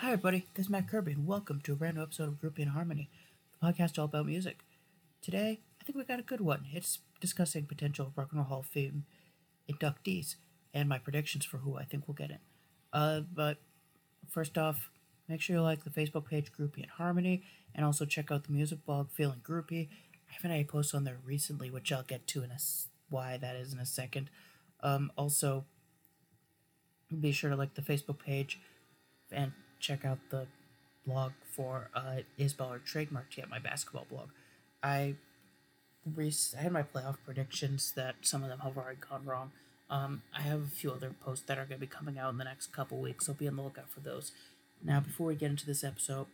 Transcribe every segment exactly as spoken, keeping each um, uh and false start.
Hi everybody, this is Matt Kirby and welcome to a brand new episode of Groupie in Harmony, the podcast all about music. Today, I think we got a good one. It's discussing potential Rock and Roll Hall of Fame inductees and my predictions for who I think will get in. Uh, but first off, make sure you like the Facebook page Groupie in Harmony and also check out the music blog Feeling Groupie. I haven't had a post on there recently, which I'll get to in a s- why that is in a second. Um, also, be sure to like the Facebook page and check out the blog for uh, Is Baller Trademarked Yet, my basketball blog. I, rec- I had my playoff predictions that some of them have already gone wrong. Um, I have a few other posts that are going to be coming out in the next couple weeks, so be on the lookout for those. Now, before we get into this episode,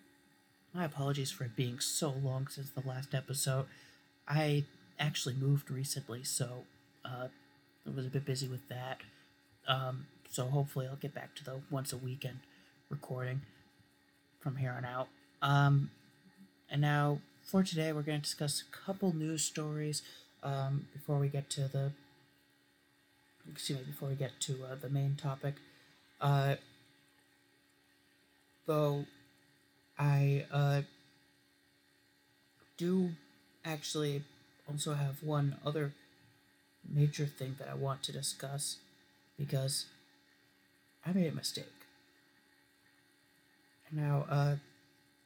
my apologies for it being so long since the last episode. I actually moved recently, so uh, I was a bit busy with that. Um, so hopefully I'll get back to the once a weekend recording from here on out. Um, and now, for today, we're going to discuss a couple news stories um, before we get to the excuse me, before we get to uh, the main topic. Uh, though I uh, do actually also have one other major thing that I want to discuss because I made a mistake. Now, uh,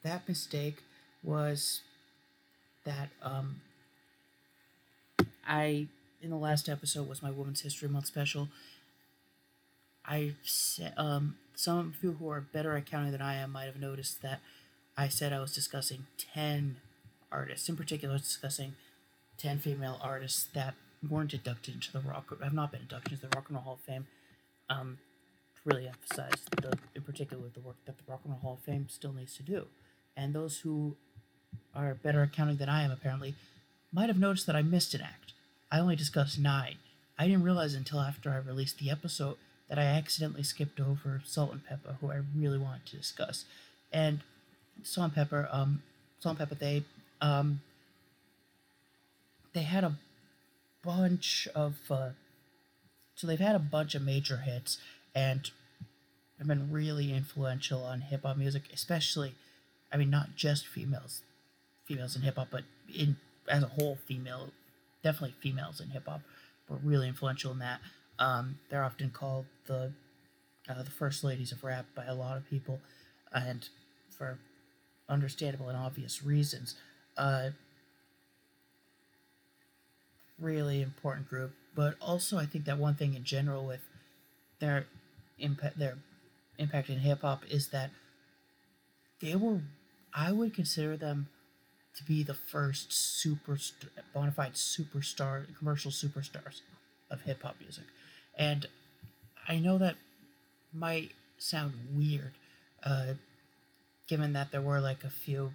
that mistake was that um, I, in the last episode was my Women's History Month special. I said, um, some of you who are better at counting than I am might have noticed that I said I was discussing ten artists. In particular, I was discussing ten female artists that weren't inducted into the Rock, have not been inducted into the Rock and Roll Hall of Fame. Um, really emphasize, the, in particular, the work that the Rock and Roll Hall of Fame still needs to do. And those who are better at counting than I am, apparently, might have noticed that I missed an act. I only discussed nine. I didn't realize until after I released the episode that I accidentally skipped over Salt-N-Pepa, who I really wanted to discuss. And Salt-N-Pepa, um, Salt-N-Pepa, they, um, they had a bunch of, uh, so they've had a bunch of major hits, and have been really influential on hip-hop music, especially, I mean, not just females, females in hip-hop, but in as a whole, female, definitely females in hip-hop, but really influential in that. Um, they're often called the uh, the first ladies of rap by a lot of people, and for understandable and obvious reasons. Uh, really important group, but also I think that one thing in general with their Impact, their impact in hip-hop is that they were, I would consider them to be the first super bona fide superstar, commercial superstars of hip-hop music. And I know that might sound weird, uh, given that there were like a few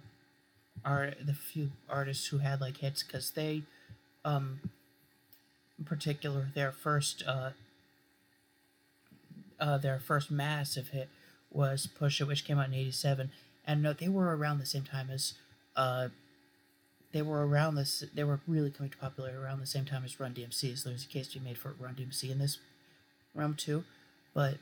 art, the few artists who had like hits, because they, um, in particular, their first, uh, Uh, their first massive hit was Push It, which came out in eighty-seven, and no, they were around the same time as, uh, they were around this, they were really coming to popularity around the same time as Run D M C, so there's a case to be made for Run D M C in this realm too, but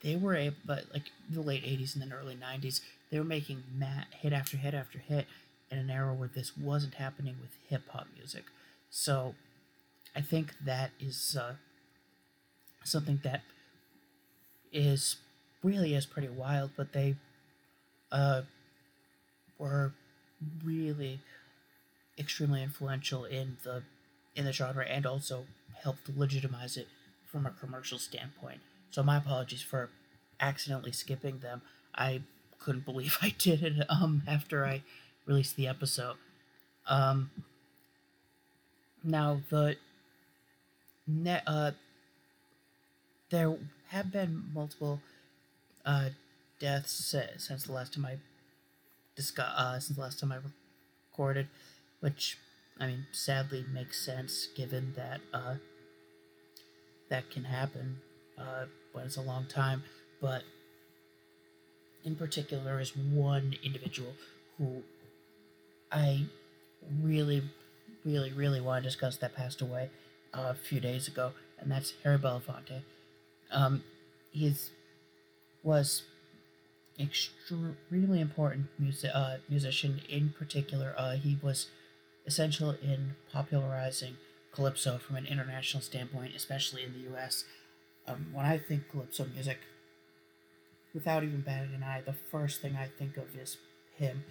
they were, a, but like, the late eighties and then early nineties, they were making mat, hit after hit after hit in an era where this wasn't happening with hip-hop music, so I think that is, uh, something that is really is pretty wild, but they uh, were really extremely influential in the in the genre and also helped legitimize it from a commercial standpoint. So my apologies for accidentally skipping them. I couldn't believe I did it um, after I released the episode. Um, now the net uh, there. have been multiple uh, deaths uh, since the last time I discuss, uh, since the last time I recorded, which I mean sadly makes sense given that uh, that can happen uh, when it's a long time. But in particular, is one individual who I really, really, really want to discuss that passed away uh, a few days ago, and that's Harry Belafonte. Um, he's was extremely important music, uh, musician in particular. Uh, he was essential in popularizing Calypso from an international standpoint, especially in the U S. Um, when I think Calypso music, without even batting an eye, the first thing I think of is him.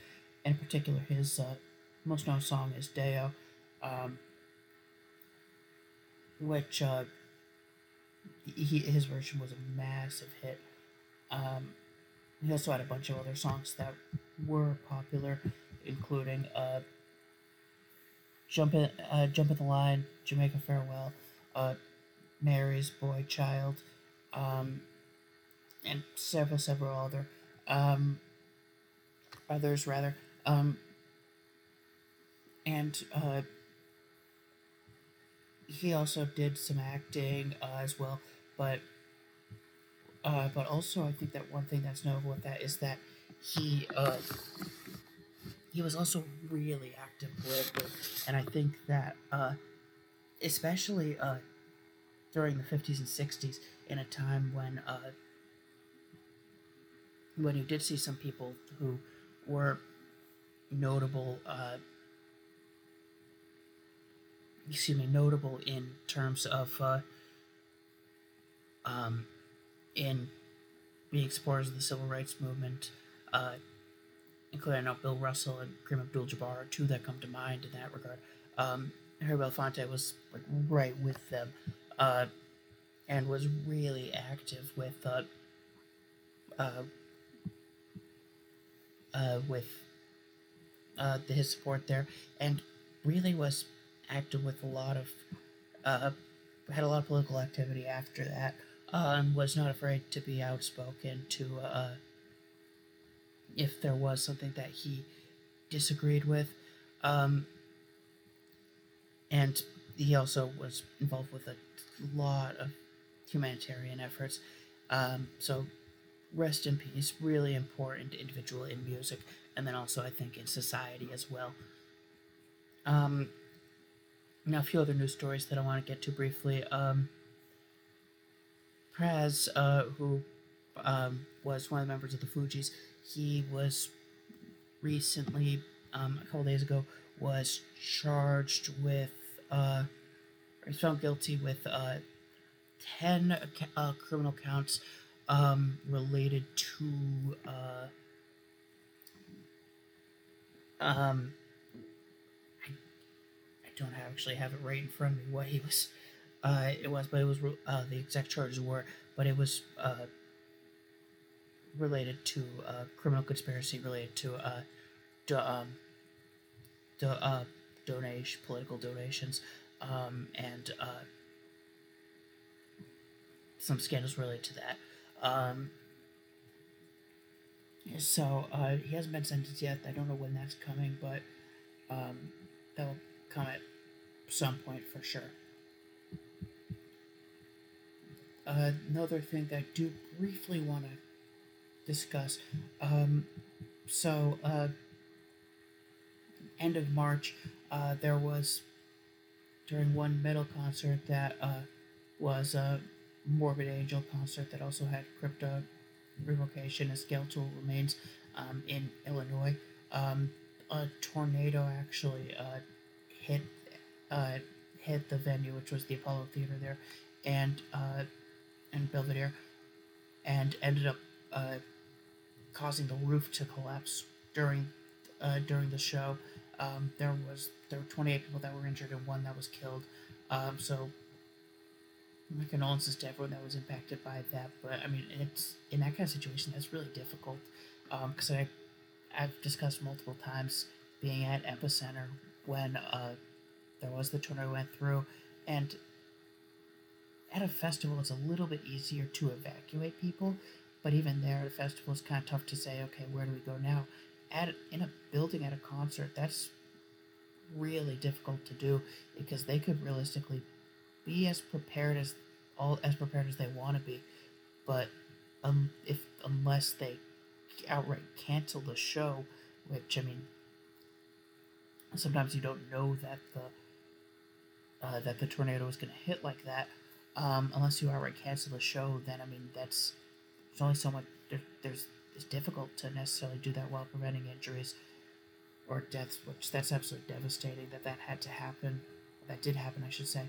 In particular, his uh, most known song is Deo, um, which uh, he, his version was a massive hit. Um, he also had a bunch of other songs that were popular, including uh, Jump in, uh, Jump in the Line, Jamaica Farewell, uh, Mary's Boy Child, um, and several, several other, um, others rather, um, and, uh, he also did some acting, uh, as well, but, uh, but also I think that one thing that's notable with that is that he, uh, he was also really active politically, and I think that, uh, especially, uh, during the fifties and sixties, in a time when, uh, when you did see some people who were notable, uh, excuse me, notable in terms of, uh, um, in being supporters of the civil rights movement, uh, including, I know, Bill Russell and Kareem Abdul-Jabbar are two that come to mind in that regard. Um, Harry Belafonte was, like, right with them, uh, and was really active with, uh, uh, Uh, with uh, the, his support there, and really was active with a lot of, uh, had a lot of political activity after that, uh, and was not afraid to be outspoken to, uh, if there was something that he disagreed with, um, and he also was involved with a lot of humanitarian efforts, um, so rest in peace, really important individual in music, and then also I think in society as well. Um, now a few other news stories that I want to get to briefly. Um, Pras, uh, who um, was one of the members of the Fugees, he was recently, um, a couple days ago, was charged with, uh, or found guilty with uh, ten uh, criminal counts, Um, related to, uh, um, I, I don't actually have it right in front of me what he was, uh, it was, but it was, uh, the exact charges were, but it was, uh, related to, uh, criminal conspiracy related to, uh, do, um, do, uh, donation, political donations, um, and, uh, some scandals related to that. Um, so, uh, he hasn't been sentenced yet. I don't know when that's coming, but, um, that'll come at some point for sure. Uh, another thing that I do briefly want to discuss, um, so, uh, end of March, uh, there was, during one metal concert that, uh, was, uh, Morbid Angel concert that also had Crypta, Revocation, and Skeletal Remains, um, in Illinois. Um, a tornado actually uh, hit uh, hit the venue, which was the Apollo Theater there, and uh, and Belvedere, and ended up uh, causing the roof to collapse during uh, during the show. Um, there was there were twenty-eight people that were injured and one that was killed. Um, so. My condolences to everyone that was impacted by that, but I mean, it's in that kind of situation that's really difficult, because um, I, I've discussed multiple times being at Epicenter when uh, there was the tornado went through, and at a festival it's a little bit easier to evacuate people, but even there at a festival it's kind of tough to say, okay, where do we go now? At in a building at a concert, that's really difficult to do because they could realistically be as prepared as all as prepared as they want to be, but um, if unless they outright cancel the show, which I mean, sometimes you don't know that the uh, that the tornado is going to hit like that. Um, unless you outright cancel the show, then I mean that's there's only so much there, there's it's difficult to necessarily do that while preventing injuries or deaths, which that's absolutely devastating that that had to happen. That did happen, I should say.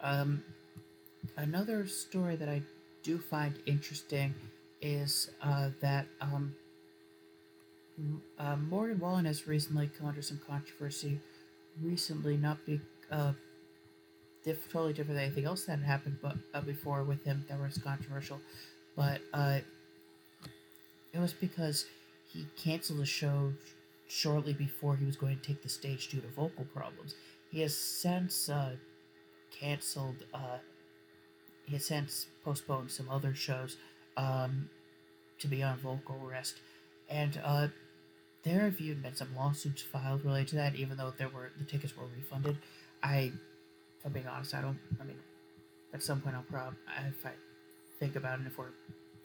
Um, another story that I do find interesting is uh, that um, uh, Morgan Wallen has recently come under some controversy. Recently, not be uh, diff- totally different than anything else that had happened, but uh, before with him that was controversial. But uh, it was because he canceled a show shortly before he was going to take the stage due to vocal problems. He has since uh, canceled. Uh, he has since postponed some other shows um, to be on vocal rest, and uh, there have even been some lawsuits filed related to that. Even though there were the tickets were refunded, I, if I'm being honest, I don't. I mean, at some point I'll probably, if I think about it, if we're,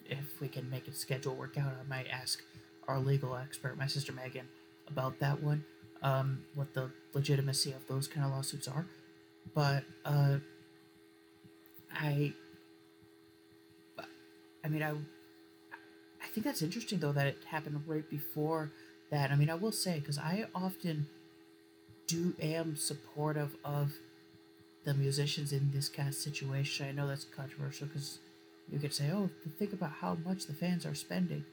if we can make a schedule work out, I might ask our legal expert, my sister Megan, about that one. Um, what the legitimacy of those kind of lawsuits are, but uh, I, I mean, I, I think that's interesting though that it happened right before that. I mean, I will say because I often do am supportive of the musicians in this kind of situation. I know that's controversial because you could say, "Oh, think about how much the fans are spending."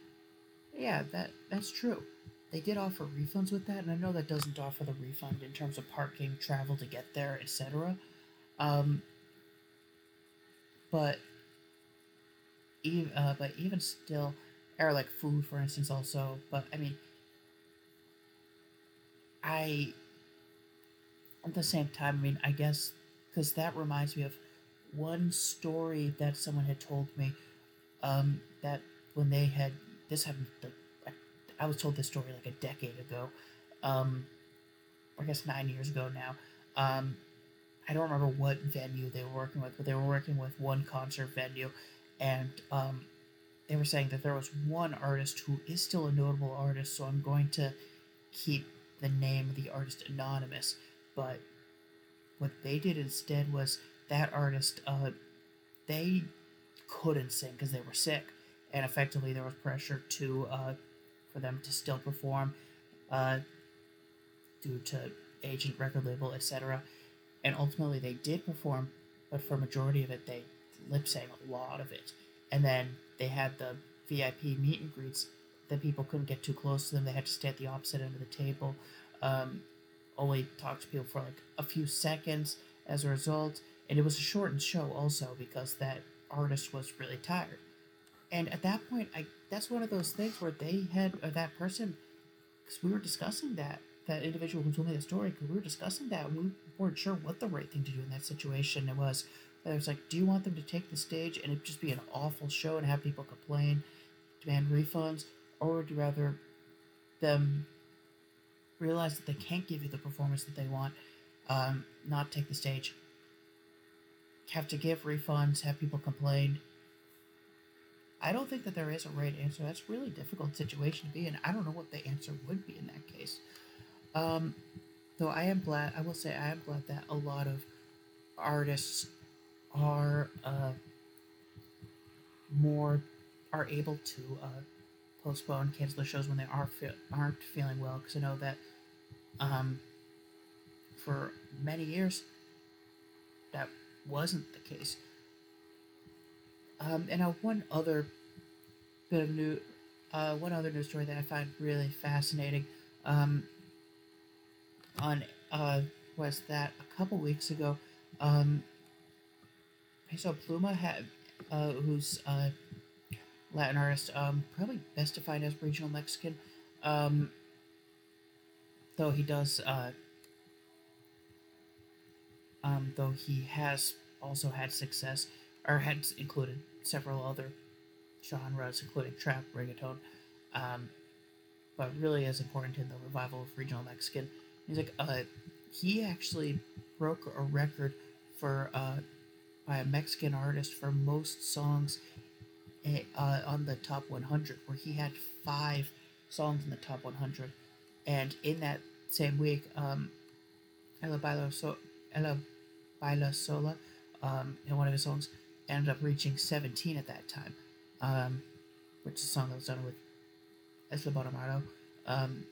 Yeah, that that's true. They did offer refunds with that, and I know that doesn't offer the refund in terms of parking, travel to get there, et cetera. Um, but, even, uh, but even still, or like food, for instance, also. But I mean, I at the same time, I mean, I guess because that reminds me of one story that someone had told me um, that when they had this happened. The, I was told this story like a decade ago, um, I guess nine years ago now. Um, I don't remember what venue they were working with, but they were working with one concert venue, and um, they were saying that there was one artist who is still a notable artist, so I'm going to keep the name of the artist anonymous. But what they did instead was that artist, uh, they couldn't sing because they were sick, and effectively there was pressure to... Uh, for them to still perform uh, due to agent, record label, et cetera. And ultimately they did perform, but for a majority of it, they lip-sang a lot of it. And then they had the V I P meet and greets that people couldn't get too close to them. They had to stay at the opposite end of the table, um, only talk to people for like a few seconds as a result. And it was a shortened show also because that artist was really tired. And at that point, I that's one of those things where they had, or that person, because we were discussing that, that individual who told me the story, because we were discussing that, and we weren't sure what the right thing to do in that situation it was. But I was like, do you want them to take the stage and it just be an awful show and have people complain, demand refunds, or would you rather them realize that they can't give you the performance that they want, um, not take the stage, have to give refunds, have people complain? I don't think that there is a right answer. That's a really difficult situation to be in. I don't know what the answer would be in that case. Um, though I am glad, I will say I am glad that a lot of artists are uh, more, are able to uh, postpone, cancel the shows when they are fe- aren't feeling well. Because I know that um, for many years, that wasn't the case. Um, and now one other bit of new, uh, one other news story that I find really fascinating, um, on, uh, was that a couple weeks ago, um, so Pluma had, uh, who's, uh, Latin artist, um, probably best defined as regional Mexican, um, though he does, uh, um, though he has also had success, or had included several other genres, including trap, reggaeton, um, but really is important in the revival of regional Mexican music. Uh, he actually broke a record for uh, by a Mexican artist for most songs uh, on the top one hundred, where he had five songs in the top one hundred. And in that same week, um, Ella Baila Sola, Ella Baila Sola um, in one of his songs, ended up reaching seventeen at that time. Um, which is a song that was done with Esla Bonamaro. Um,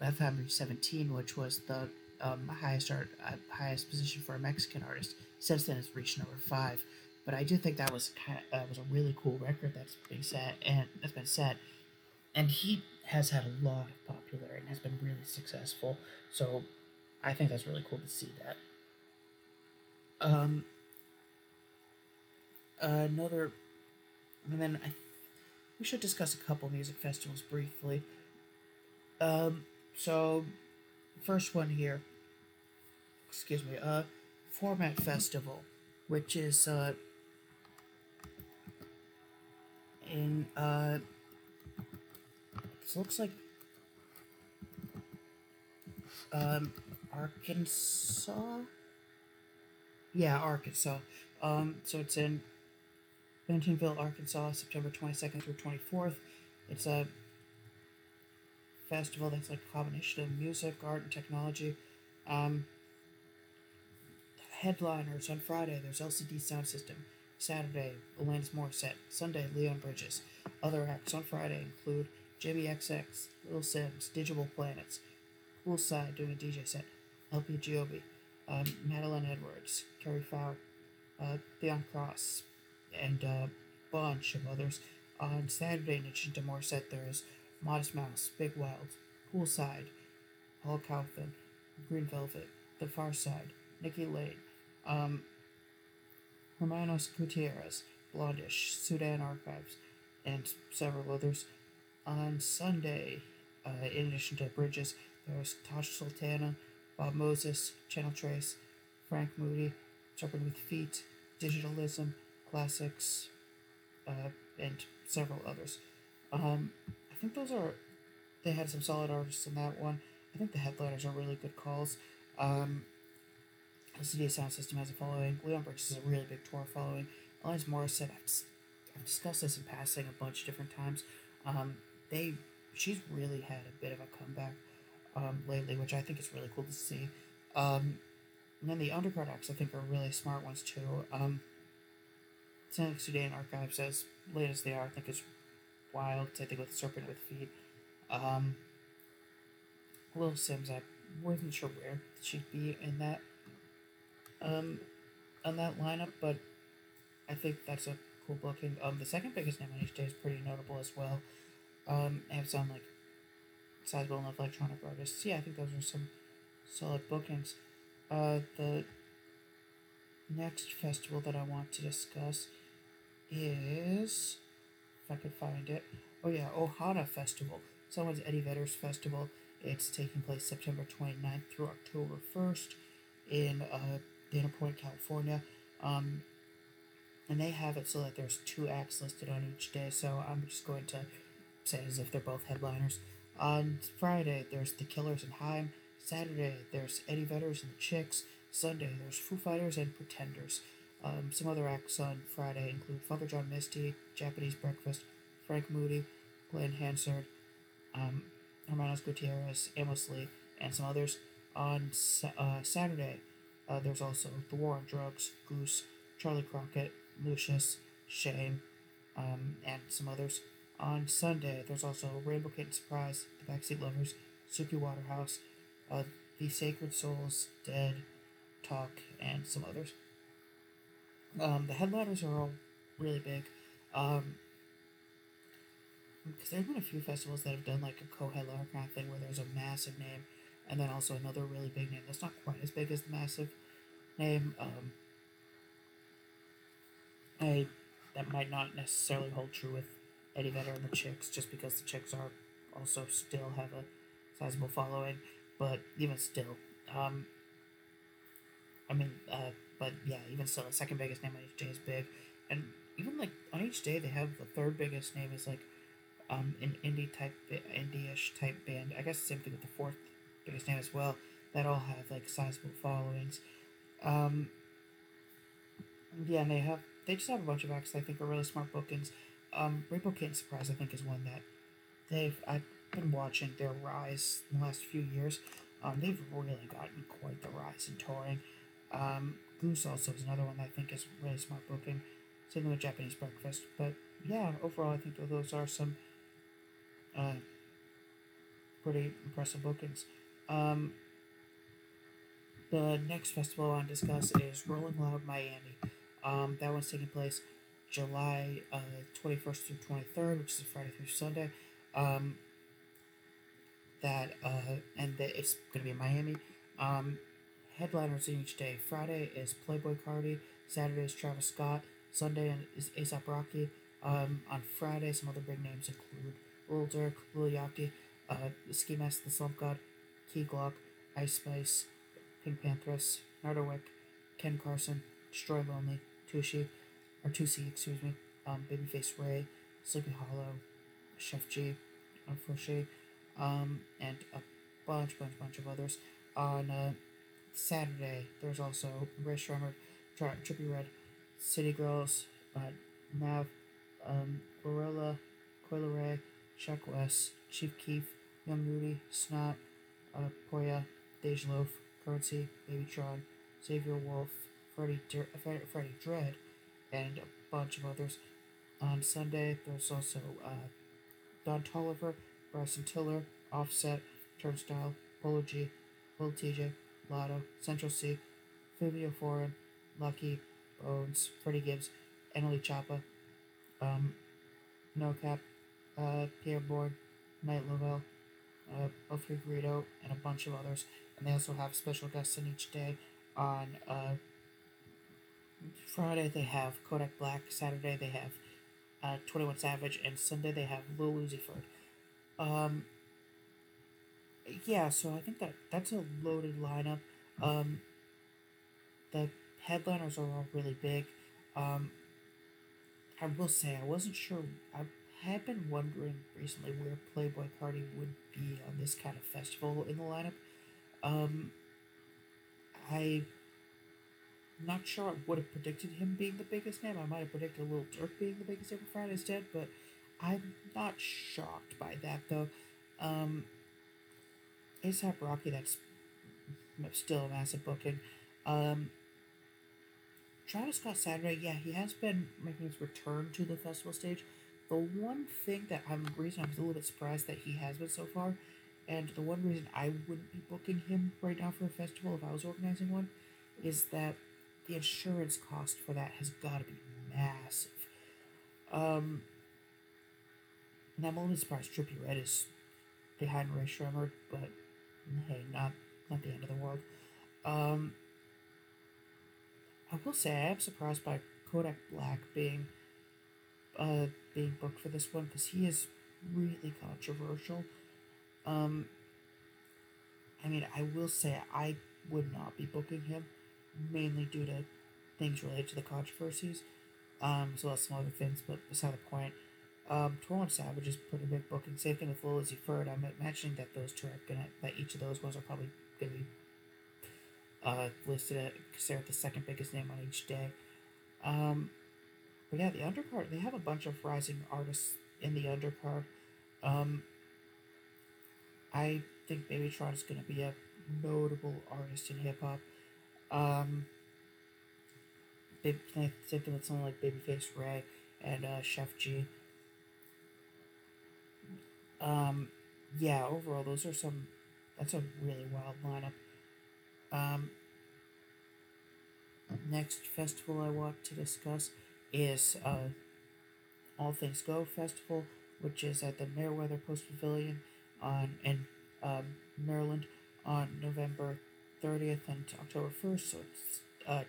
That's number seventeen, which was the um, highest art, uh, highest position for a Mexican artist. Since then, it's reached number five. But I do think that was kind of, uh, was a really cool record that's been set, and that's been set. And he has had a lot of popular and has been really successful. So I think that's really cool to see that. Um. Uh, another, and then I, we should discuss a couple music festivals briefly. Um. So, first one here, excuse me, uh, Format Festival, which is, uh, in, uh, this looks like, um, Arkansas? Yeah, Arkansas. Um, so it's in Bentonville, Arkansas, September twenty-second through twenty-fourth. It's a festival that's like a combination of music, art, and technology. Um, headliners on Friday, there's L C D Sound System. Saturday, Alanis Morissette. Sunday, Leon Bridges. Other acts on Friday include J B X X, Little Simz, Digital Planets, Poolside doing a D J set, L P G O B, um, Madeline Edwards, Carrie Fowler, uh, Beyond Cross, and a bunch of others. On Saturday, in addition to Morissette, there is Modest Mouse, Big Wild, Poolside, Paul Calvin, Green Velvet, The Far Side, Nikki Lane, um, Hermanos Gutierrez, Blondish, Sudan Archives, and several others. On Sunday, uh, in addition to Bridges, there's Tosh Sultana, Bob Moses, Channel Trace, Frank Moody, Serpent with Feet, Digitalism, Classics, uh, and several others. Um, I think those are, they had some solid artists in that one. I think the headliners are really good calls. Um, L C D Sound System has a following. Leon Bridges has a really big tour following. Alanis Morissette, I've, I've discussed this in passing a bunch of different times. Um, they, she's really had a bit of a comeback um, lately, which I think is really cool to see. Um, and then the underground acts, I think, are really smart ones too. Um, Sudan Archives, as late as they are, I think it's Wild, I think, with Serpent with Feet. Um, Little Simz, I wasn't sure where she'd be in that, um, on that lineup, but I think that's a cool booking. Um, the second biggest name on each day is pretty notable as well. Um, I have some, like, sizable enough electronic artists. Yeah, I think those are some solid bookings. Uh, the next festival that I want to discuss is, if I could find it. Oh yeah, Ohana Festival. Someone's Eddie Vedder's festival. It's taking place September twenty-ninth through October first in uh, Dana Point, California. Um, and they have it so that there's two acts listed on each day, so I'm just going to say as if they're both headliners. On Friday, there's The Killers and Haim. Saturday, there's Eddie Vedder's and The Chicks. Sunday, there's Foo Fighters and Pretenders. Um, some other acts on Friday include Father John Misty, Japanese Breakfast, Frank Moody, Glenn Hansard, um, Hermanos Gutierrez, Amos Lee, and some others. On uh, Saturday, uh, there's also The War on Drugs, Goose, Charlie Crockett, Lucius, Shame, um, and some others. On Sunday, there's also Rainbow Kitten Surprise, The Backseat Lovers, Suki Waterhouse, uh, The Sacred Souls, Dead, Talk, and some others. Um, the headliners are all really big, um, because there have been a few festivals that have done like a co-headliner kind of thing where there's a massive name, and then also another really big name that's not quite as big as the massive name, um, I, that might not necessarily hold true with Eddie Vedder and The Chicks, just because The Chicks are also still have a sizable following, but even still, um, I mean, uh, But yeah, even still, the second biggest name on each day is big. And even, like, on each day, they have the third biggest name is, like, um, an indie type, indie-ish type band. I guess the same thing with the fourth biggest name as well. That all have, like, sizable followings. Um, yeah, and they have, they just have a bunch of acts that I think are really smart bookings. Um, Rainbow Kitten Surprise, I think, is one that they've, I've been watching their rise in the last few years. Um, they've really gotten quite the rise in touring. Um, Goose also is another one that I think is really smart booking. Same thing with Japanese Breakfast, but yeah, overall, I think that those are some uh, pretty impressive bookings. Um, the next festival I want to discuss is Rolling Loud Miami. Um, that one's taking place July uh, twenty-first through twenty-third, which is a Friday through Sunday. Um, that uh, and that it's going to be in Miami. Um, headliners in each day. Friday is Playboi Carti. Saturday is Travis Scott. Sunday is A$AP Rocky. Um, on Friday, some other big names include Lil Durk, Lil Yachty, uh, Ski Mask, The Slump God, Key Glock, Ice Spice, Pink Panthers, Nardowick, Ken Carson, Destroy Lonely, Tushi, or Tusi, excuse me, um, Babyface Ray, Sleepy Hollow, Chef G, Unforche, um, and a bunch, bunch, bunch of others. On uh, Saturday, there's also Ray Shremmer, Tri- Trippie Redd, City Girls, uh, Nav, um, Gorilla, Coil Ray, Chuck West, Chief Keef, Young Rudy, Snot, uh, Poya, Dej Loaf, Currency, Babytron, Xavier Wolf, Freddie Dur- Freddie Dredd, and a bunch of others. On Sunday, there's also uh, Don Toliver, Bryson Tiller, Offset, Turnstile, Polo G, Lil T J, Lotto, Central C, Fabio Foreign, Lucky, Bones, Freddie Gibbs, Emily Chapa, um, No Cap, uh, Pierre Bourne, Knight Lovell, uh, Alfred Greedo, and a bunch of others. And they also have special guests on each day. On uh, Friday, they have Kodak Black. Saturday, they have uh, twenty-one Savage. And Sunday, they have Lil Uzi Vert. Um, yeah, so I think that that's a loaded lineup. Um, the headliners are all really big. Um, I will say, I wasn't sure. I had been wondering recently where Playboi Carti would be on this kind of festival in the lineup. Um, I'm not sure I would have predicted him being the biggest name. I might have predicted Lil Durk being the biggest name for Friday instead, but I'm not shocked by that, though. Um, A$AP Rocky, that's still a massive booking. Um, Travis Scott Saturday, yeah, he has been making his return to the festival stage. The one thing that I'm, reason I'm a little bit surprised that he has been so far, and the one reason I wouldn't be booking him right now for a festival if I was organizing one, is that the insurance cost for that has got to be massive. Um, and I'm a little bit surprised Trippie Redd is behind Ray Shremmer, but hey, not, not the end of the world. Um, I will say I am surprised by Kodak Black being, uh, being booked for this one, because he is really controversial. Um, I mean, I will say I would not be booking him, mainly due to things related to the controversies, um, so that's some other things, but beside the point. Um, twenty-one Savage is pretty big booking, same thing with Lil Uzi Vert. I'm imagining that those two are gonna, that each of those ones are probably gonna be, uh, listed at, considered the second biggest name on each day. Um, but yeah, the undercard, they have a bunch of rising artists in the undercard. Um, I think Babytron is going to be a notable artist in hip-hop. Um, I think with someone like Babyface Ray and uh, Chef G. Um, yeah, overall, those are some... That's a really wild lineup. Um, next festival I want to discuss is uh, All Things Go Festival, which is at the Meriwether Post Pavilion on in um, Maryland on November thirtieth and October first, so it's uh,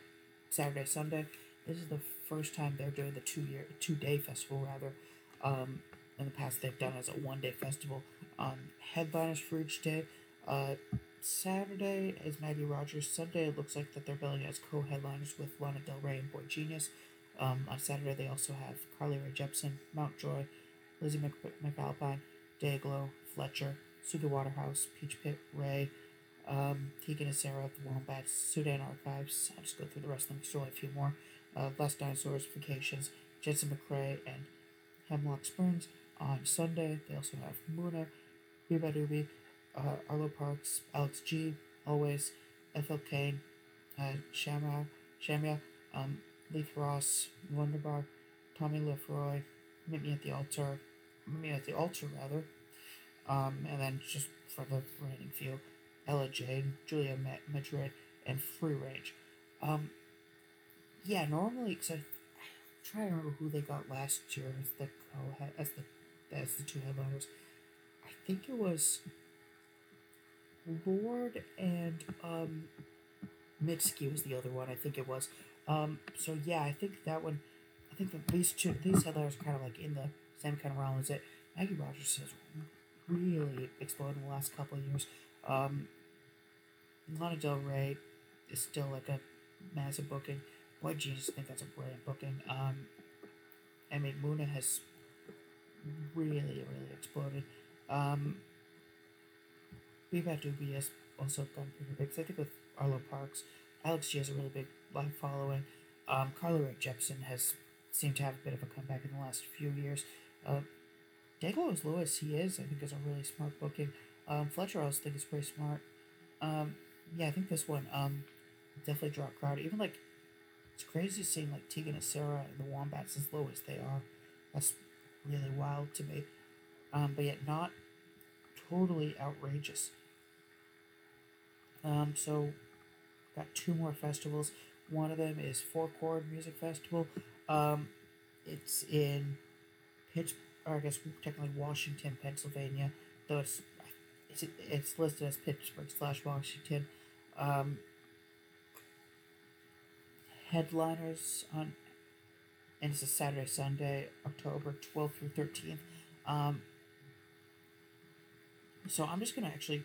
Saturday, Sunday. This is the first time they're doing the two-year, two-day festival, rather. Um, in the past, they've done it as a one-day festival. Um, headliners for each day. Uh, Saturday is Maggie Rogers. Sunday, it looks like that they're billing as co-headliners with Lana Del Rey and Boy Genius. Um, on Saturday, they also have Carly Rae Jepsen, Mountjoy, Lizzie Mc- McAlpine, Dayglow, Fletcher, Suki Waterhouse, Peach Pit, Ray, um, Tegan and Sarah, The Wombats, Sudan Archives. I'll just go through the rest of them, still a few more. Uh, Last Dinosaurs, Vacations, Jensen McCrae, and Hemlock Springs. On Sunday, they also have Muna, Biba Doobie, uh, Arlo Parks, Alex G, Always, F L Kane, uh, Shamia, Shamia, um, Leith Ross, Wonderbar, Tommy Lefroy, meet me at the altar, meet me at the altar rather, um, and then just for the remaining few, Ella Jane, Julia Madrid, and Free Range. Um, yeah, normally, because I'm trying to remember who they got last year as the co as the as the two headliners. I think it was Lord and um, Mitski was the other one. I think it was. Um, so yeah, I think that one. I think that these two, these headliners, are kind of like in the same kind of realm as it. Maggie Rogers has really exploded in the last couple of years. Um, Lana Del Rey is still like a massive booking. Boy Jesus, I think that's a brilliant booking. Um, I mean, Muna has really, really exploded. Um, Bebop Doobie has also gone pretty big. So I think with Arlo Parks, Alex G has a really big live following. Um, Carly Rae Jepsen has seemed to have a bit of a comeback in the last few years. Uh, Daglo, as low as he is, I think is a really smart booking. Um, Fletcher, I also think is pretty smart. Um, yeah, I think this one um, definitely draw a crowd. Even like, it's crazy seeing like Tegan and Sarah and the Wombats as low as they are. That's really wild to me. Um, but yet not totally outrageous. Um, so, got two more festivals. One of them is Four Chord Music Festival. Um, it's in Pittsburgh, or I guess technically Washington, Pennsylvania, though it's it's, it's listed as Pittsburgh slash Washington. Um, headliners on, and it's a Saturday, Sunday, October twelfth through thirteenth. Um, so I'm just going to actually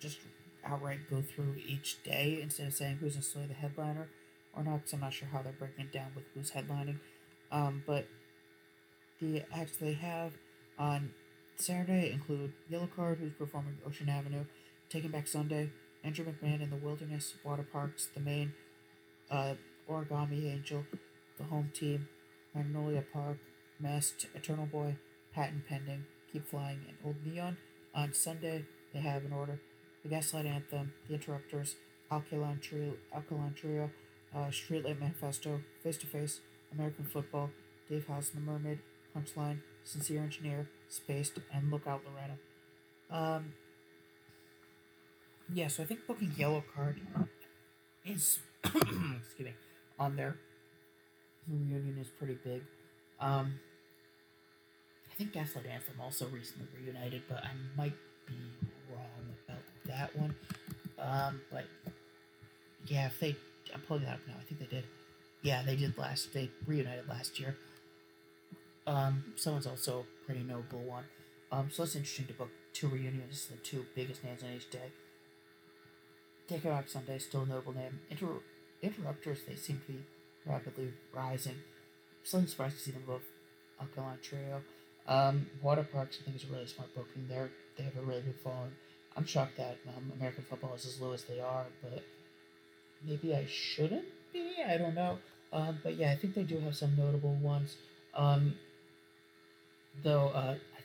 just outright go through each day instead of saying who's necessarily the headliner or not, because I'm not sure how they're breaking it down with who's headlining. Um, but the acts they have on Saturday include Yellow Card, who's performing Ocean Avenue, Taking Back Sunday, Andrew McMahon in the Wilderness, Water Parks, The Main, uh, Origami Angel, The Home Team, Magnolia Park, Mest, Eternal Boy, Patent Pending, Keep Flying, and Old Neon. On Sunday, they have in order The Gaslight Anthem, The Interrupters, Alkaline Trio, Alkaline Trio, uh, Streetlight Manifesto, Face to Face, American Football, Dave House and the Mermaid, Punchline, Sincere Engineer, Spaced, and Lookout Loretta. Um, yeah, so I think booking Yellow Card is, excuse me, on their reunion is pretty big. Um, I think Gaslight Anthem also recently reunited, but I might be wrong about that one. Um, but yeah, if they, I'm pulling that up now. I think they did. Yeah, they did last. They reunited last year. Um, someone's also a pretty notable one. Um, so it's interesting to book two reunions, the two biggest names on each day. Take It Back Sunday, still a notable name. Inter- Interrupters, they seem to be rapidly rising. Slightly surprised to see them both. Alkaline Trio. Um, Water Parks, I think, is a really smart booking. They're, they have a really good following. I'm shocked that um, American Football is as low as they are, but maybe I shouldn't be? I don't know. Um, but yeah, I think they do have some notable ones. Um, though, uh, I,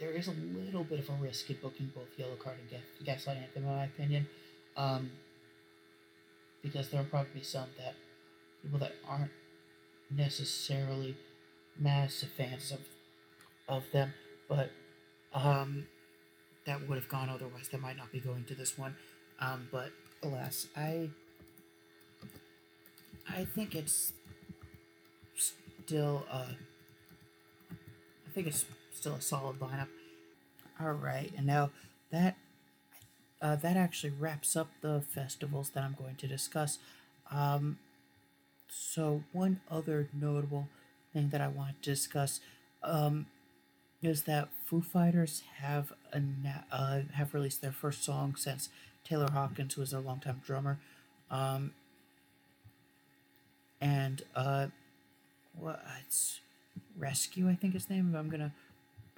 there is a little bit of a risk in booking both Yellow Card and Gas- Gaslight Anthem, in my opinion. Um, because there will probably be some that, people that aren't necessarily massive fans of of them, but um, that would have gone otherwise. They might not be going to this one, um, but alas, I I think it's still uh, I think it's still a solid lineup. All right, and now that uh, that actually wraps up the festivals that I'm going to discuss. Um, so one other notable thing that I want to discuss um, is that Foo Fighters have anna- uh, have released their first song since Taylor Hawkins, who was their longtime drummer, um, and uh, well, it's Rescue, I think his name. I'm gonna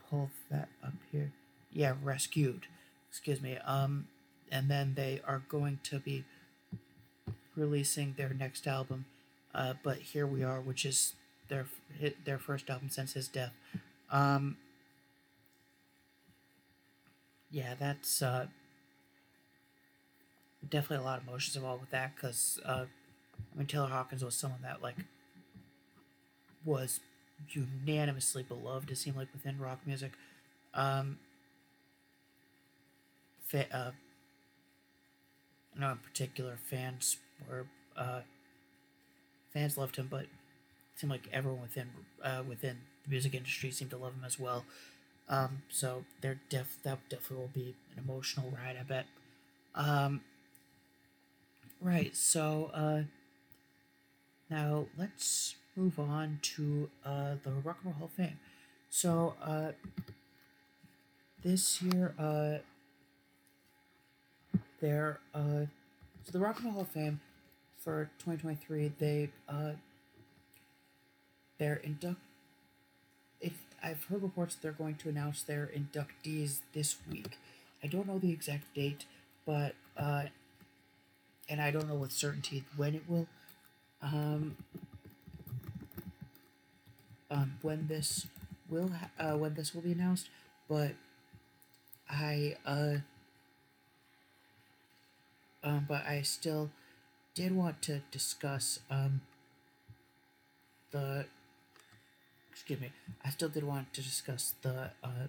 pull that up here. Yeah, Rescued. Excuse me. Um, and then they are going to be releasing their next album, uh, but Here We Are, which is their their first album since his death. Um, yeah, that's uh, definitely a lot of emotions involved with that, because uh, I mean, Taylor Hawkins was someone that like was unanimously beloved, it seemed like, within rock music. Um, fa- uh, no, in particular, fans were uh, fans loved him, but it seemed like everyone within uh, within the music industry seemed to love him as well. Um, so they're def- that definitely will be an emotional ride, I bet. Um, right, so uh, now let's move on to uh, the Rock and Roll Hall of Fame. So uh, this year, uh, there, uh, so the Rock and Roll Hall of Fame for twenty twenty-three, they, uh, they're induct. If I've heard reports that they're going to announce their inductees this week. I don't know the exact date, but uh, and I don't know with certainty when it will. Um. Um, when this will ha- uh, when this will be announced, but I uh, um, but I still did want to discuss um, the excuse me I still did want to discuss the uh,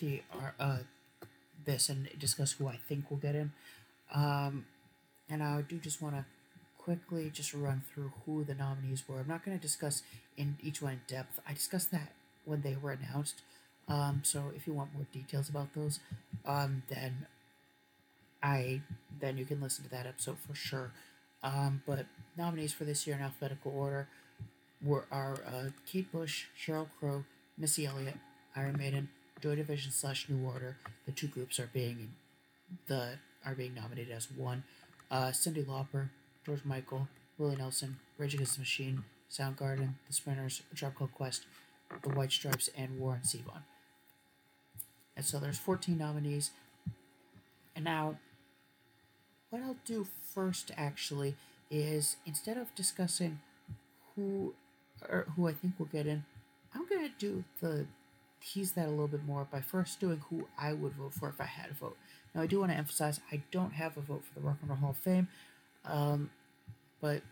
the uh, this and discuss who I think will get in, um, and I do just want to quickly just run through who the nominees were. I'm not going to discuss in each one in depth. I discussed that when they were announced. Um, so if you want more details about those, um, then I then you can listen to that episode for sure. Um, but nominees for this year in alphabetical order were are uh, Kate Bush, Sheryl Crow, Missy Elliott, Iron Maiden, Joy Division slash New Order. The two groups are being the are being nominated as one. Uh, Cyndi Lauper, George Michael, Willie Nelson, Rage Against the Machine, Soundgarden, The Spinners, A Tribe Called Quest, The White Stripes, and Warren Zevon. And so there's fourteen nominees. And now, what I'll do first, actually, is instead of discussing who or who I think will get in, I'm going to do the tease that a little bit more by first doing who I would vote for if I had a vote. Now, I do want to emphasize I don't have a vote for the Rock and Roll Hall of Fame, Um, but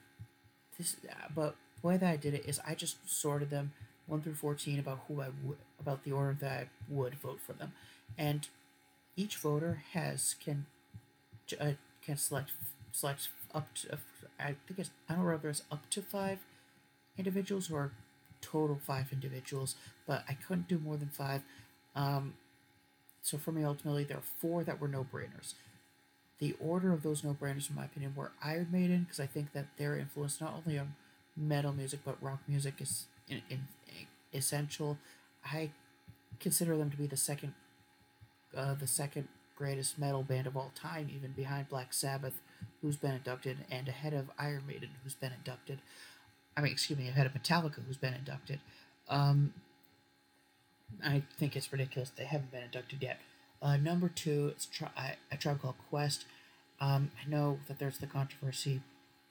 this, but the way that I did it is I just sorted them one through fourteen about who I would, about the order that I would vote for them, and each voter has can, uh, can select select up to uh, I think it's I don't know whether it's up to five individuals or total five individuals, but I couldn't do more than five. Um, so for me, ultimately, there are four that were no-brainers. The order of those no-brainers, in my opinion, were Iron Maiden, because I think that their influence not only on metal music but rock music is in, in, in essential. I consider them to be the second, uh, the second greatest metal band of all time, even behind Black Sabbath, who's been inducted, and ahead of Iron Maiden, who's been inducted. I mean, excuse me, ahead of Metallica, who's been inducted. Um, I think it's ridiculous they haven't been inducted yet. Uh, number two, it's tri- A Tribe Called Quest. Um, I know that there's the controversy.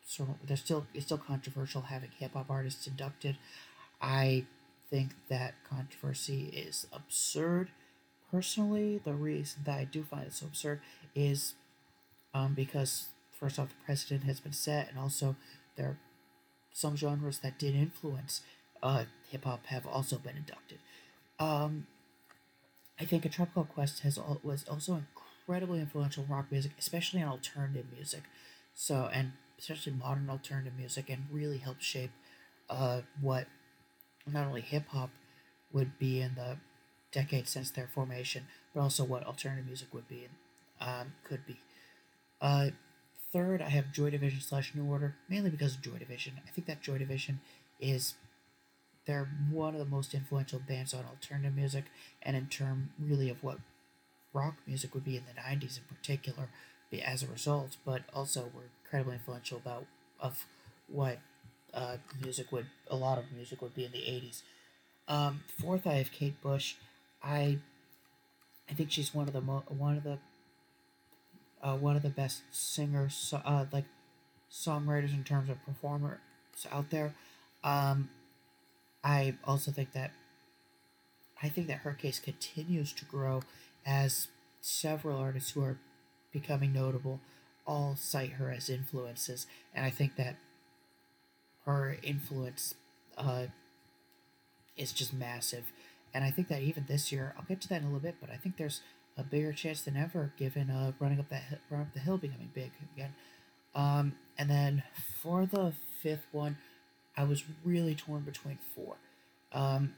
So there's still it's still controversial having hip-hop artists inducted. I think that controversy is absurd. Personally, the reason that I do find it so absurd is um, because, first off, the precedent has been set, and also there are some genres that did influence uh, hip-hop have also been inducted. Um... I think A Tribe Called Quest has al- was also incredibly influential in rock music, especially in alternative music, so and especially modern alternative music, and really helped shape uh, what not only hip-hop would be in the decades since their formation, but also what alternative music would be and um, could be. Uh, third, I have Joy Division slash New Order, mainly because of Joy Division. I think that Joy Division is... They're one of the most influential bands on alternative music, and in term, really, of what rock music would be in the nineties in particular, as a result, but also were incredibly influential about of what uh, music would, a lot of music would be in the eighties. Um, fourth, I have Kate Bush. I I think she's one of the mo- one of the uh, one of the best singers, uh, like songwriters in terms of performers out there. Um, I also think that I think that her case continues to grow as several artists who are becoming notable all cite her as influences, and I think that her influence uh, is just massive. And I think that even this year, I'll get to that in a little bit, but I think there's a bigger chance than ever given uh, running up that run up the hill becoming big again. Um, and then for the fifth one, I was really torn between four. Um,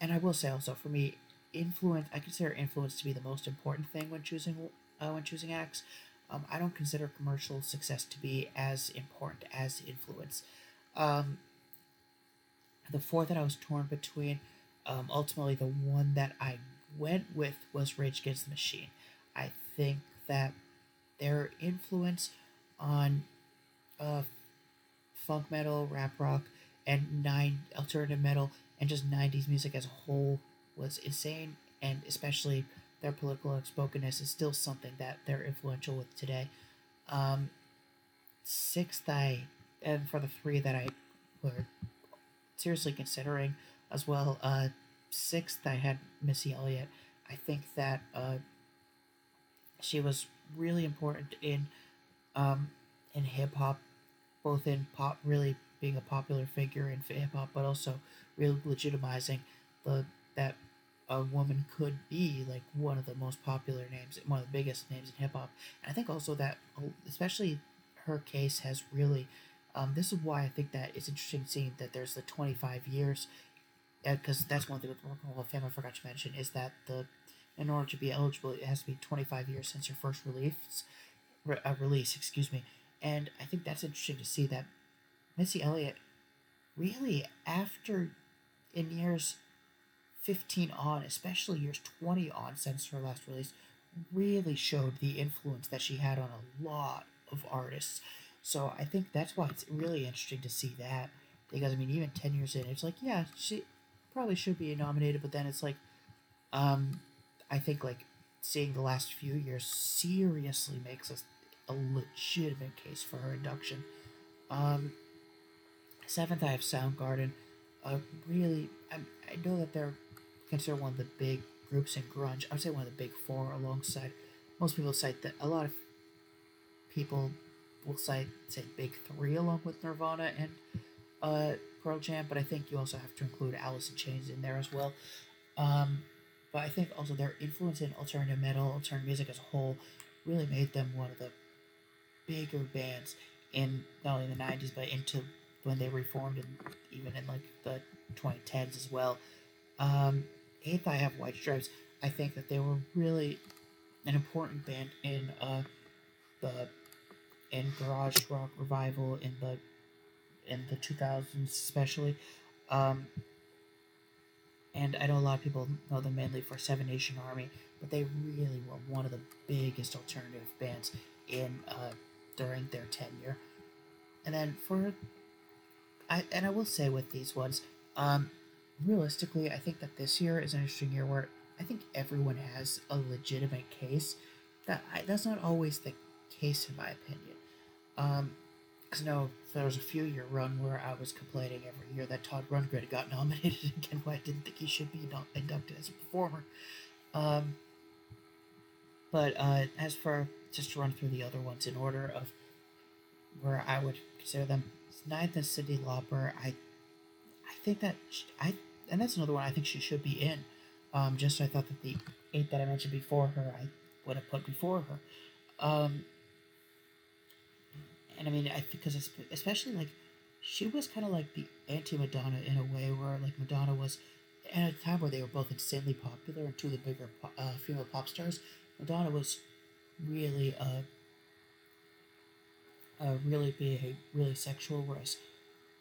and I will say also, for me, influence, I consider influence to be the most important thing when choosing uh, when choosing acts. Um, I don't consider commercial success to be as important as influence. Um, the four that I was torn between, um, ultimately the one that I went with was Rage Against the Machine. I think that their influence on uh, funk metal, rap rock, and nine alternative metal, and just nineties music as a whole was insane, and especially their political outspokenness is still something that they're influential with today. Um, sixth, I, and for the three that I were seriously considering as well, uh, sixth, I had Missy Elliott. I think that uh, she was really important in um, in hip-hop, both in pop, really being a popular figure in hip-hop, but also really legitimizing the that a woman could be like one of the most popular names, one of the biggest names in hip-hop. And I think also that, especially her case has really, um, this is why I think that it's interesting seeing that there's the twenty-five years, because that's one thing with the Rock and Roll Hall of Fame I forgot to mention, is that the in order to be eligible, it has to be twenty-five years since your first release, re- uh, release, excuse me. And I think that's interesting to see that Missy Elliott really after, in years fifteen on, especially years twenty on since her last release, really showed the influence that she had on a lot of artists. So I think that's why it's really interesting to see that, because I mean, even ten years in, it's like, yeah, she probably should be nominated, but then it's like, um, I think like seeing the last few years seriously makes us a legitimate case for her induction. Um, seventh, I have Soundgarden. Uh, really, I, I know that they're considered one of the big groups in grunge. I would say one of the big four alongside. Most people cite that. A lot of people will cite, say, big three along with Nirvana and uh, Pearl Jam, but I think you also have to include Alice in Chains in there as well. Um, but I think also their influence in alternative metal, alternative music as a whole, really made them one of the bigger bands in not only the nineties, but into when they reformed and even in like the twenty tens as well. Um, eighth, I have White Stripes. I think that they were really an important band in uh the in garage rock revival in the in the two thousands especially. Um, and I know a lot of people know them mainly for Seven Nation Army, but they really were one of the biggest alternative bands in uh during their tenure. And then for I and I will say with these ones, um, realistically, I think that this year is an interesting year where I think everyone has a legitimate case. That I, that's not always the case in my opinion. Um, because no, there was a few year run where I was complaining every year that Todd Rundgren got nominated again when I didn't think he should be not inducted as a performer. Um, but uh, as for just to run through the other ones in order of where I would consider them. Ninth is Cyndi Lauper. I I think that, she, I and that's another one I think she should be in. Um, just so I thought that the eight that I mentioned before her, I would have put before her. Um, and I mean, I think, because especially, like, she was kind of like the anti-Madonna in a way where, like, Madonna was, at a time where they were both insanely popular and two of the bigger uh, female pop stars, Madonna was really, uh, Uh, really being really sexual, whereas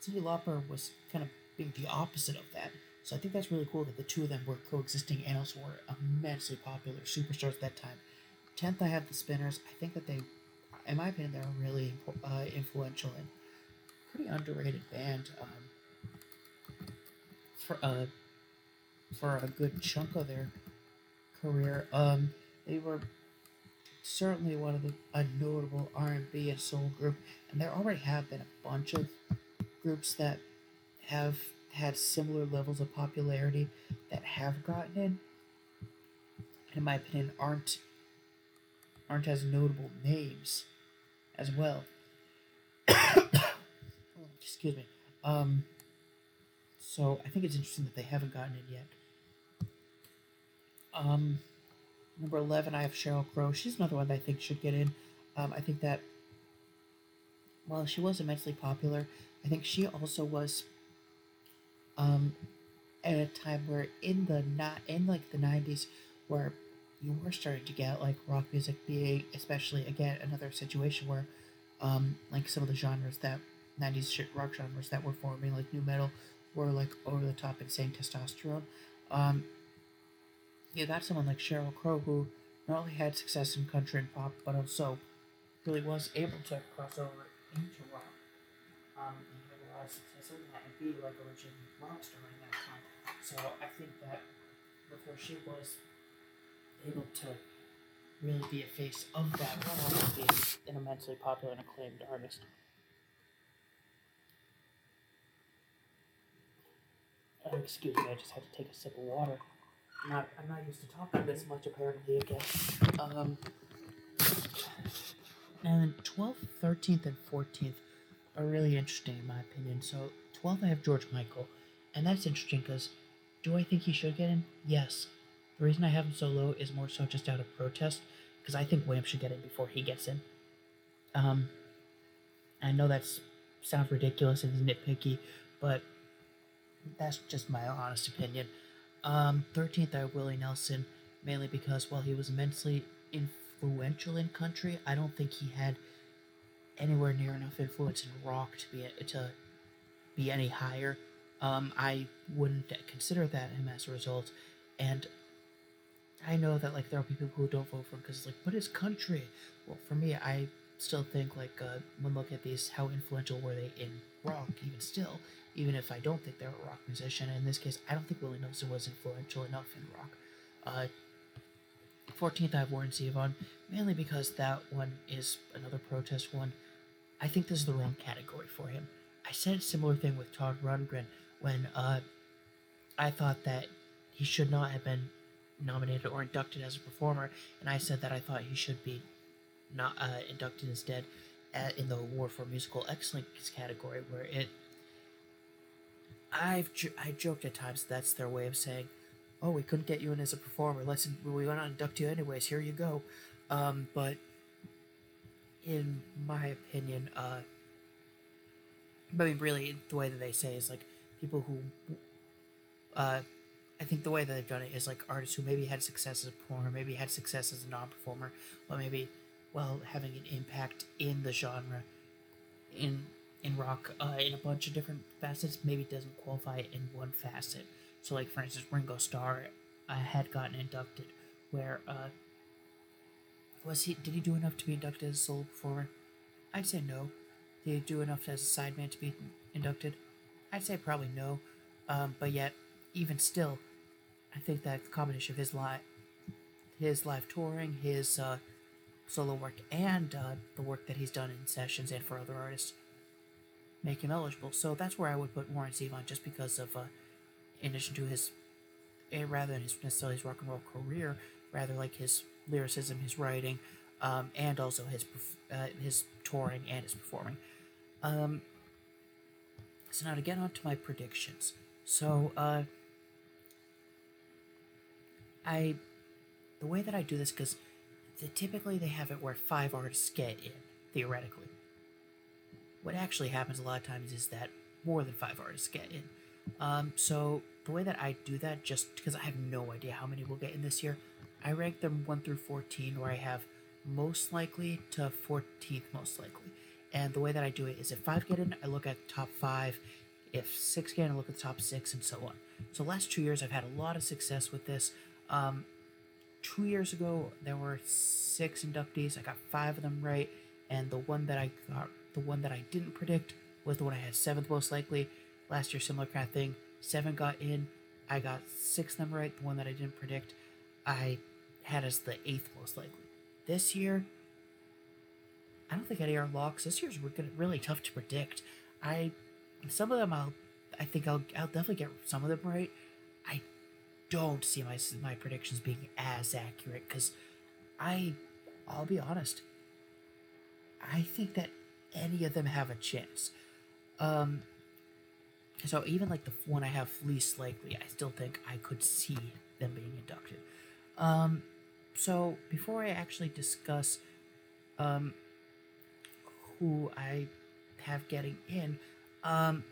Cyndi Lauper was kind of being the opposite of that. So I think that's really cool that the two of them were coexisting and also were immensely popular superstars at that time. Tenth, I have the Spinners. I think that they, in my opinion, they're a really uh, influential and pretty underrated band. Um, for uh, for a good chunk of their career, um, they were certainly one of the a notable R and B and soul group, and there already have been a bunch of groups that have had similar levels of popularity that have gotten in, and in my opinion aren't aren't as notable names as well. Excuse me. Um, So I think it's interesting that they haven't gotten it yet. Um, number eleven, I have Sheryl Crow. She's another one that I think should get in. Um, I think that, well, she was immensely popular. I think she also was um, at a time where in the not in like the nineties, where you were starting to get like rock music being, especially again another situation where um, like some of the genres that nineties rock genres that were forming like nu metal were like over the top, insane testosterone. Um, you got someone like Sheryl Crow who not only had success in country and pop, but also really was able to cross over into rock. Um, and had a lot of success in that and be like a legit rock star in that time. So I think that before she was able to really be a face of that, being an immensely popular and acclaimed artist. Uh, excuse me, I just had to take a sip of water. I'm not, I'm not used to talking this much, apparently, again. Um, and then twelfth, thirteenth, and fourteenth are really interesting, in my opinion. So, twelfth, I have George Michael. And that's interesting, because do I think he should get in? Yes. The reason I have him so low is more so just out of protest, because I think Wham should get in before he gets in. Um, I know that sounds ridiculous and nitpicky, but that's just my honest opinion. Um, thirteenth, I have Willie Nelson, mainly because while he was immensely influential in country, I don't think he had anywhere near enough influence in rock to be to be any higher. Um, I wouldn't consider that him as a result, and I know that like there will be people who don't vote for him because it's like, what is country? Well, for me, I still think like uh, when look at these, how influential were they in rock? Even still, even if I don't think they're a rock musician, in this case, I don't think Willie Nelson was influential enough in rock. Uh, fourteenth, I have Warren Zevon, mainly because that one is another protest one. I think this is the wrong category for him. I said a similar thing with Todd Rundgren when uh, I thought that he should not have been nominated or inducted as a performer, and I said that I thought he should be not uh, inducted instead at, in the award for musical excellence category, where it I've I joked at times that's their way of saying, oh, we couldn't get you in as a performer, let's we're gonna induct you anyways, here you go. Um, but in my opinion, uh, I mean, really the way that they say is like people who uh. I think the way that they've done it is like artists who maybe had success as a performer, maybe had success as a non-performer, or maybe, well, having an impact in the genre, in in rock, uh, in a bunch of different facets, maybe doesn't qualify in one facet. So, like, for instance, Ringo Starr uh, had gotten inducted, where, uh, was he, did he do enough to be inducted as a solo performer? I'd say no. Did he do enough as a sideman to be inducted? I'd say probably no, um, but yet, even still, I think that the combination of his live, his live touring, his uh, solo work, and uh, the work that he's done in sessions and for other artists make him eligible. So that's where I would put Warren Zevon, just because of, uh, in addition to his, rather than his necessarily his rock and roll career, rather like his lyricism, his writing, um, and also his uh, his touring and his performing. Um, so now to get on to my predictions. So, uh... I, the way that I do this, because the, typically they have it where five artists get in, theoretically. What actually happens a lot of times is that more than five artists get in. Um, so the way that I do that, just because I have no idea how many will get in this year, I rank them one through fourteen, where I have most likely to fourteenth most likely. And the way that I do it is if five get in, I look at top five. If six get in, I look at the top six, and so on. So last two years, I've had a lot of success with this. Um, two years ago, there were six inductees. I got five of them right, and the one that I got, the one that I didn't predict, was the one I had seventh most likely. Last year, similar kind of thing. Seven got in. I got six of them right. The one that I didn't predict, I had as the eighth most likely. This year, I don't think any are locks. This year's really tough to predict. I some of them I'll, I think I'll, I'll definitely get some of them right. I don't see my my predictions being as accurate, because I, I'll be honest, I think that any of them have a chance. Um, So even like the one I have least likely, I still think I could see them being inducted. Um, so before I actually discuss um, who I have getting in, um,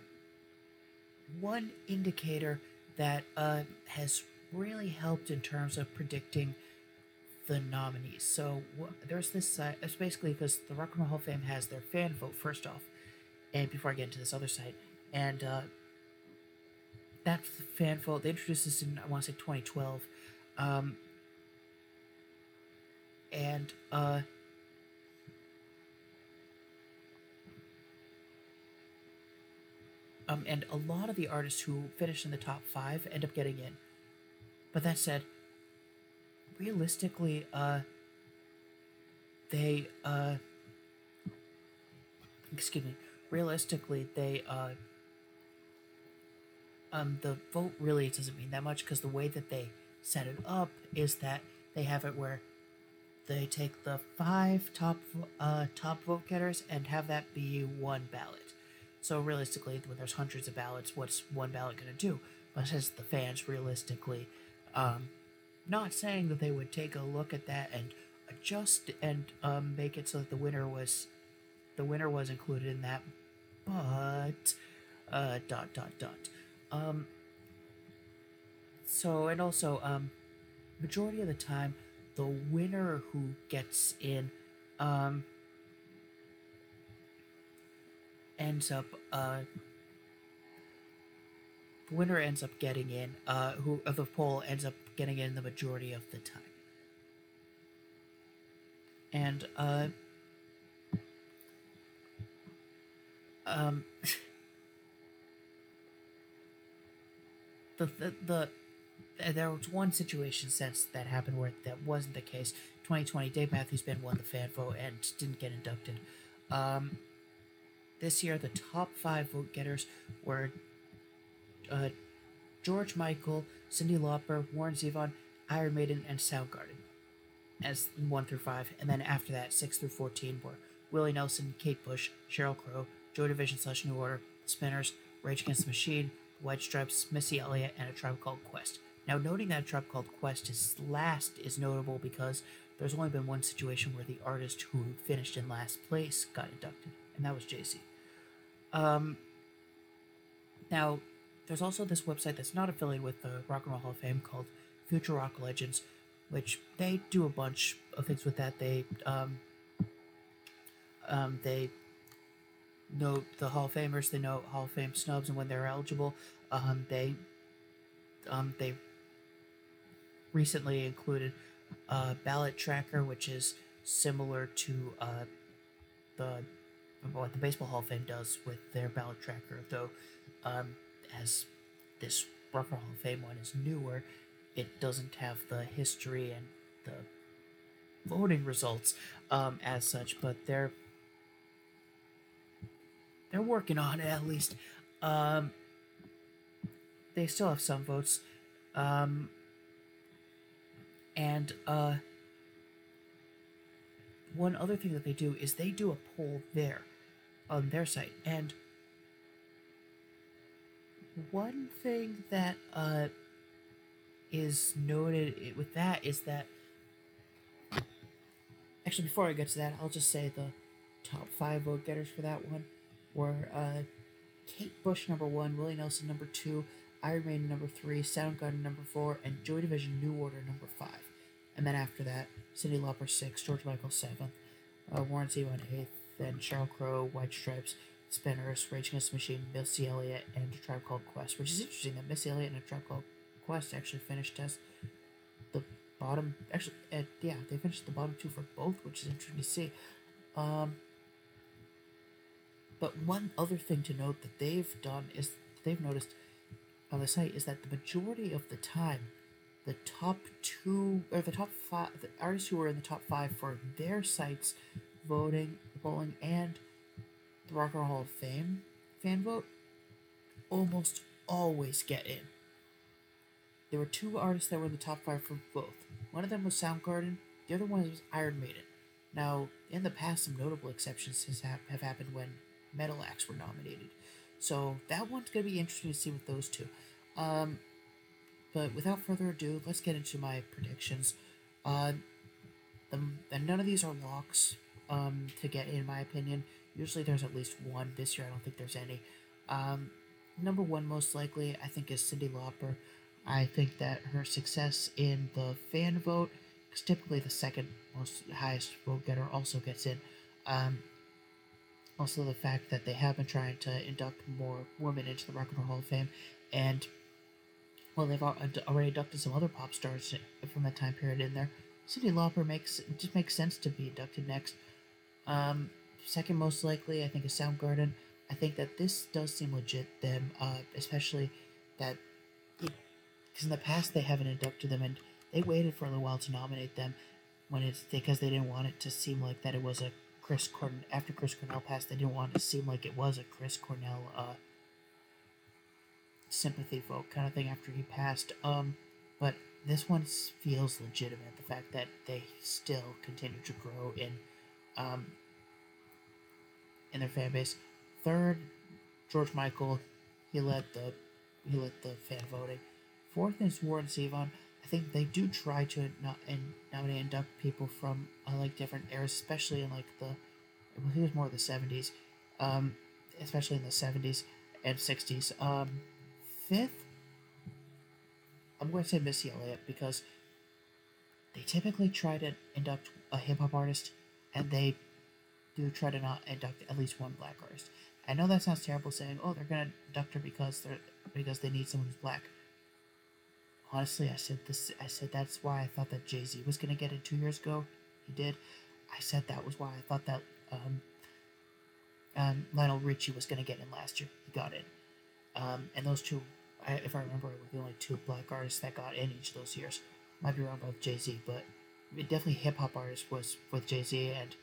one indicator that uh, has really helped in terms of predicting the nominees. So wh- there's this site, it's basically because the Rock and Roll Hall of Fame has their fan vote first off, and before I get into this other site, and uh, that fan vote, they introduced this in, I want to say twenty twelve, um, and uh, um, and a lot of the artists who finish in the top five end up getting in. But that said, realistically, uh, they, uh, excuse me, realistically, they, uh, um, the vote really doesn't mean that much, because the way that they set it up is that they have it where they take the five top, uh, top vote getters and have that be one ballot. So realistically, when there's hundreds of ballots, what's one ballot going to do? But since the fans realistically, um, not saying that they would take a look at that and adjust and um, make it so that the winner was, the winner was included in that, but uh, dot dot dot. Um, so and also, um, majority of the time, the winner who gets in um, ends up. Uh, the winner ends up getting in. Uh, who of the poll ends up getting in the majority of the time. And, uh, um, the, the, the, there was one situation since that happened where that wasn't the case. twenty twenty, Dave Matthews Band won the fan vote and didn't get inducted. Um, this year, the top five vote getters were, uh, George Michael, Cyndi Lauper, Warren Zevon, Iron Maiden, and Soundgarden as one through five. And then after that, six through fourteen were Willie Nelson, Kate Bush, Sheryl Crow, Joy Division slash New Order, The Spinners, Rage Against the Machine, The White Stripes, Missy Elliott, and A Tribe Called Quest. Now, noting that A Tribe Called Quest is last is notable because there's only been one situation where the artist who finished in last place got inducted, and that was Jay-Z. Um, now, there's also this website that's not affiliated with the Rock and Roll Hall of Fame called Future Rock Legends, which they do a bunch of things with that. They um, um, they know the Hall of Famers, they know Hall of Fame snubs, and when they're eligible, um, they um, they recently included a ballot tracker, which is similar to uh, the what the Baseball Hall of Fame does with their ballot tracker, though. Um, As this Rock and Roll Hall of Fame one is newer, it doesn't have the history and the voting results um, as such, but they're they're working on it at least. Um, they still have some votes, um, and uh, one other thing that they do is they do a poll there on their site. And one thing that uh, is noted with that is that, actually before I get to that, I'll just say the top five vote getters for that one were uh, Kate Bush number one, Willie Nelson number two, Iron Maiden number three, Soundgarden number four, and Joy Division New Order number five. And then after that, Cyndi Lauper six, George Michael seventh, uh, Warren Zevon eighth, then Sheryl Crow, White Stripes, Spinners, Rage Against the Machine, Missy Elliott, and A Tribe Called Quest, which is interesting that Missy Elliott and A Tribe Called Quest actually finished as the bottom, actually, at, yeah, they finished the bottom two for both, which is interesting to see. Um, but one other thing to note that they've done is, they've noticed on the site, is that the majority of the time, the top two, or the top five, the artists who were in the top five for their sites, voting, polling, and the Rock and Roll Hall of Fame fan vote almost always get in. There were two artists that were in the top five for both. One of them was Soundgarden, the other one was Iron Maiden. Now, in the past, some notable exceptions have happened when metal acts were nominated. So that one's going to be interesting to see with those two. Um, but without further ado, let's get into my predictions. Uh, the, the, none of these are locks um, to get in my opinion. Usually there's at least one. This year I don't think there's any. Um, number one most likely I think is Cyndi Lauper. I think that her success in the fan vote, because typically the second most highest vote getter also gets in. Um, also the fact that they have been trying to induct more women into the Rock and Roll Hall of Fame, and well, they've already inducted some other pop stars from that time period in there. Cyndi Lauper makes it just makes sense to be inducted next. Um, second most likely, I think, is Soundgarden. I think that this does seem legit them, uh, especially that because in the past they haven't inducted them, and they waited for a little while to nominate them when it's because they didn't want it to seem like that it was a Chris Cornell. After Chris Cornell passed, they didn't want it to seem like it was a Chris Cornell uh, sympathy vote kind of thing after he passed. Um, but this one feels legitimate. The fact that they still continue to grow in, um, in their fan base. Third, George Michael. He led the he led the fan voting. Fourth is Warren Zevon. I think they do try to not and nominate induct people from uh, like different eras, especially in like the well, he was more of the seventies, um, especially in the seventies and sixties. Um, fifth, I'm going to say Missy Elliott because they typically try to induct a hip hop artist, and they do try to not induct at least one black artist. I know that sounds terrible saying, oh, they're going to induct her because they're because they need someone who's black. Honestly, I said this. I said that's why I thought that Jay-Z was going to get it two years ago. He did. I said that was why I thought that um, um, Lionel Richie was going to get in last year. He got in. Um, and those two, I, if I remember, it was the only two black artists that got in each of those years. Might be wrong about Jay-Z, but it definitely hip-hop artist was with Jay-Z, and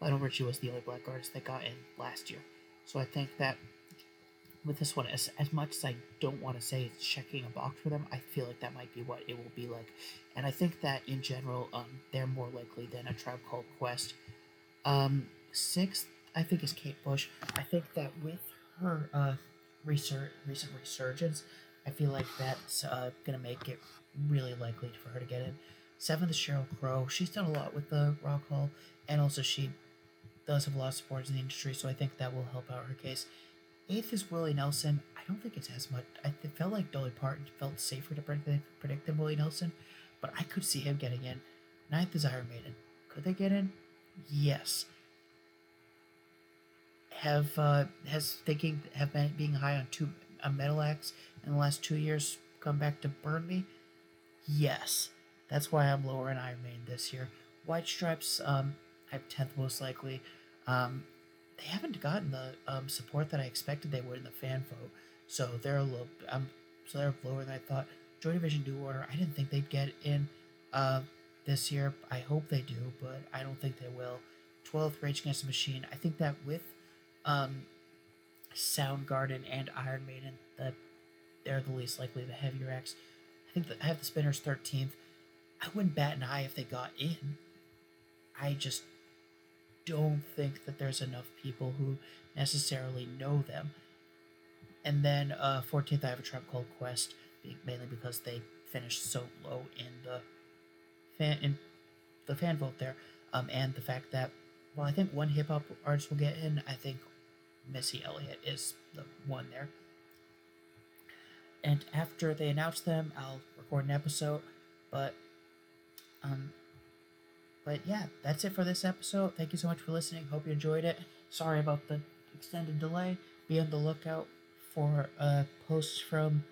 Lionel Richie was the only black artist that got in last year. So I think that with this one, as, as much as I don't want to say it's checking a box for them, I feel like that might be what it will be like. And I think that in general, um, they're more likely than a Tribe Called Quest. Um, sixth, I think, is Kate Bush. I think that with her uh, recent recent resurgence, I feel like that's uh, going to make it really likely for her to get in. Seventh is Sheryl Crow. She's done a lot with the Rock Hall, and also she does have a lot of supporters in the industry, so I think that will help out her case. Eighth is Willie Nelson. I don't think it's as much. I th- felt like Dolly Parton felt safer to predict than, predict than Willie Nelson, but I could see him getting in. Ninth is Iron Maiden. Could they get in? Yes. Have uh, has thinking have been being high on two on metal acts in the last two years come back to burn me? Yes. That's why I'm lower in Iron Maiden this year. White Stripes, um, I'm tenth most likely. Um, They haven't gotten the um, support that I expected they would in the fan vote, so they're a little, um, so they're lower than I thought. Joy Division, New Order, I didn't think they'd get in uh, this year. I hope they do, but I don't think they will. twelfth, Rage Against the Machine. I think that with um, Soundgarden and Iron Maiden, that they're the least likely the heavier acts. I think that I have the Spinners thirteenth. I wouldn't bat an eye if they got in. I just don't think that there's enough people who necessarily know them. And then uh, fourteenth, I have a Tribe Called Quest, mainly because they finished so low in the fan in the fan vote there, um, and the fact that well, I think one hip hop artist will get in. I think Missy Elliott is the one there. And after they announce them, I'll record an episode, but um. But yeah, that's it for this episode. Thank you so much for listening. Hope you enjoyed it. Sorry about the extended delay. Be on the lookout for uh, posts from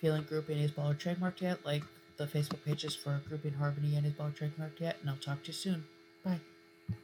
Feeling Group and Is Baller Trademarked Yet, like the Facebook pages for Groupie and Harmony and Is Baller Trademarked Yet, and I'll talk to you soon. Bye.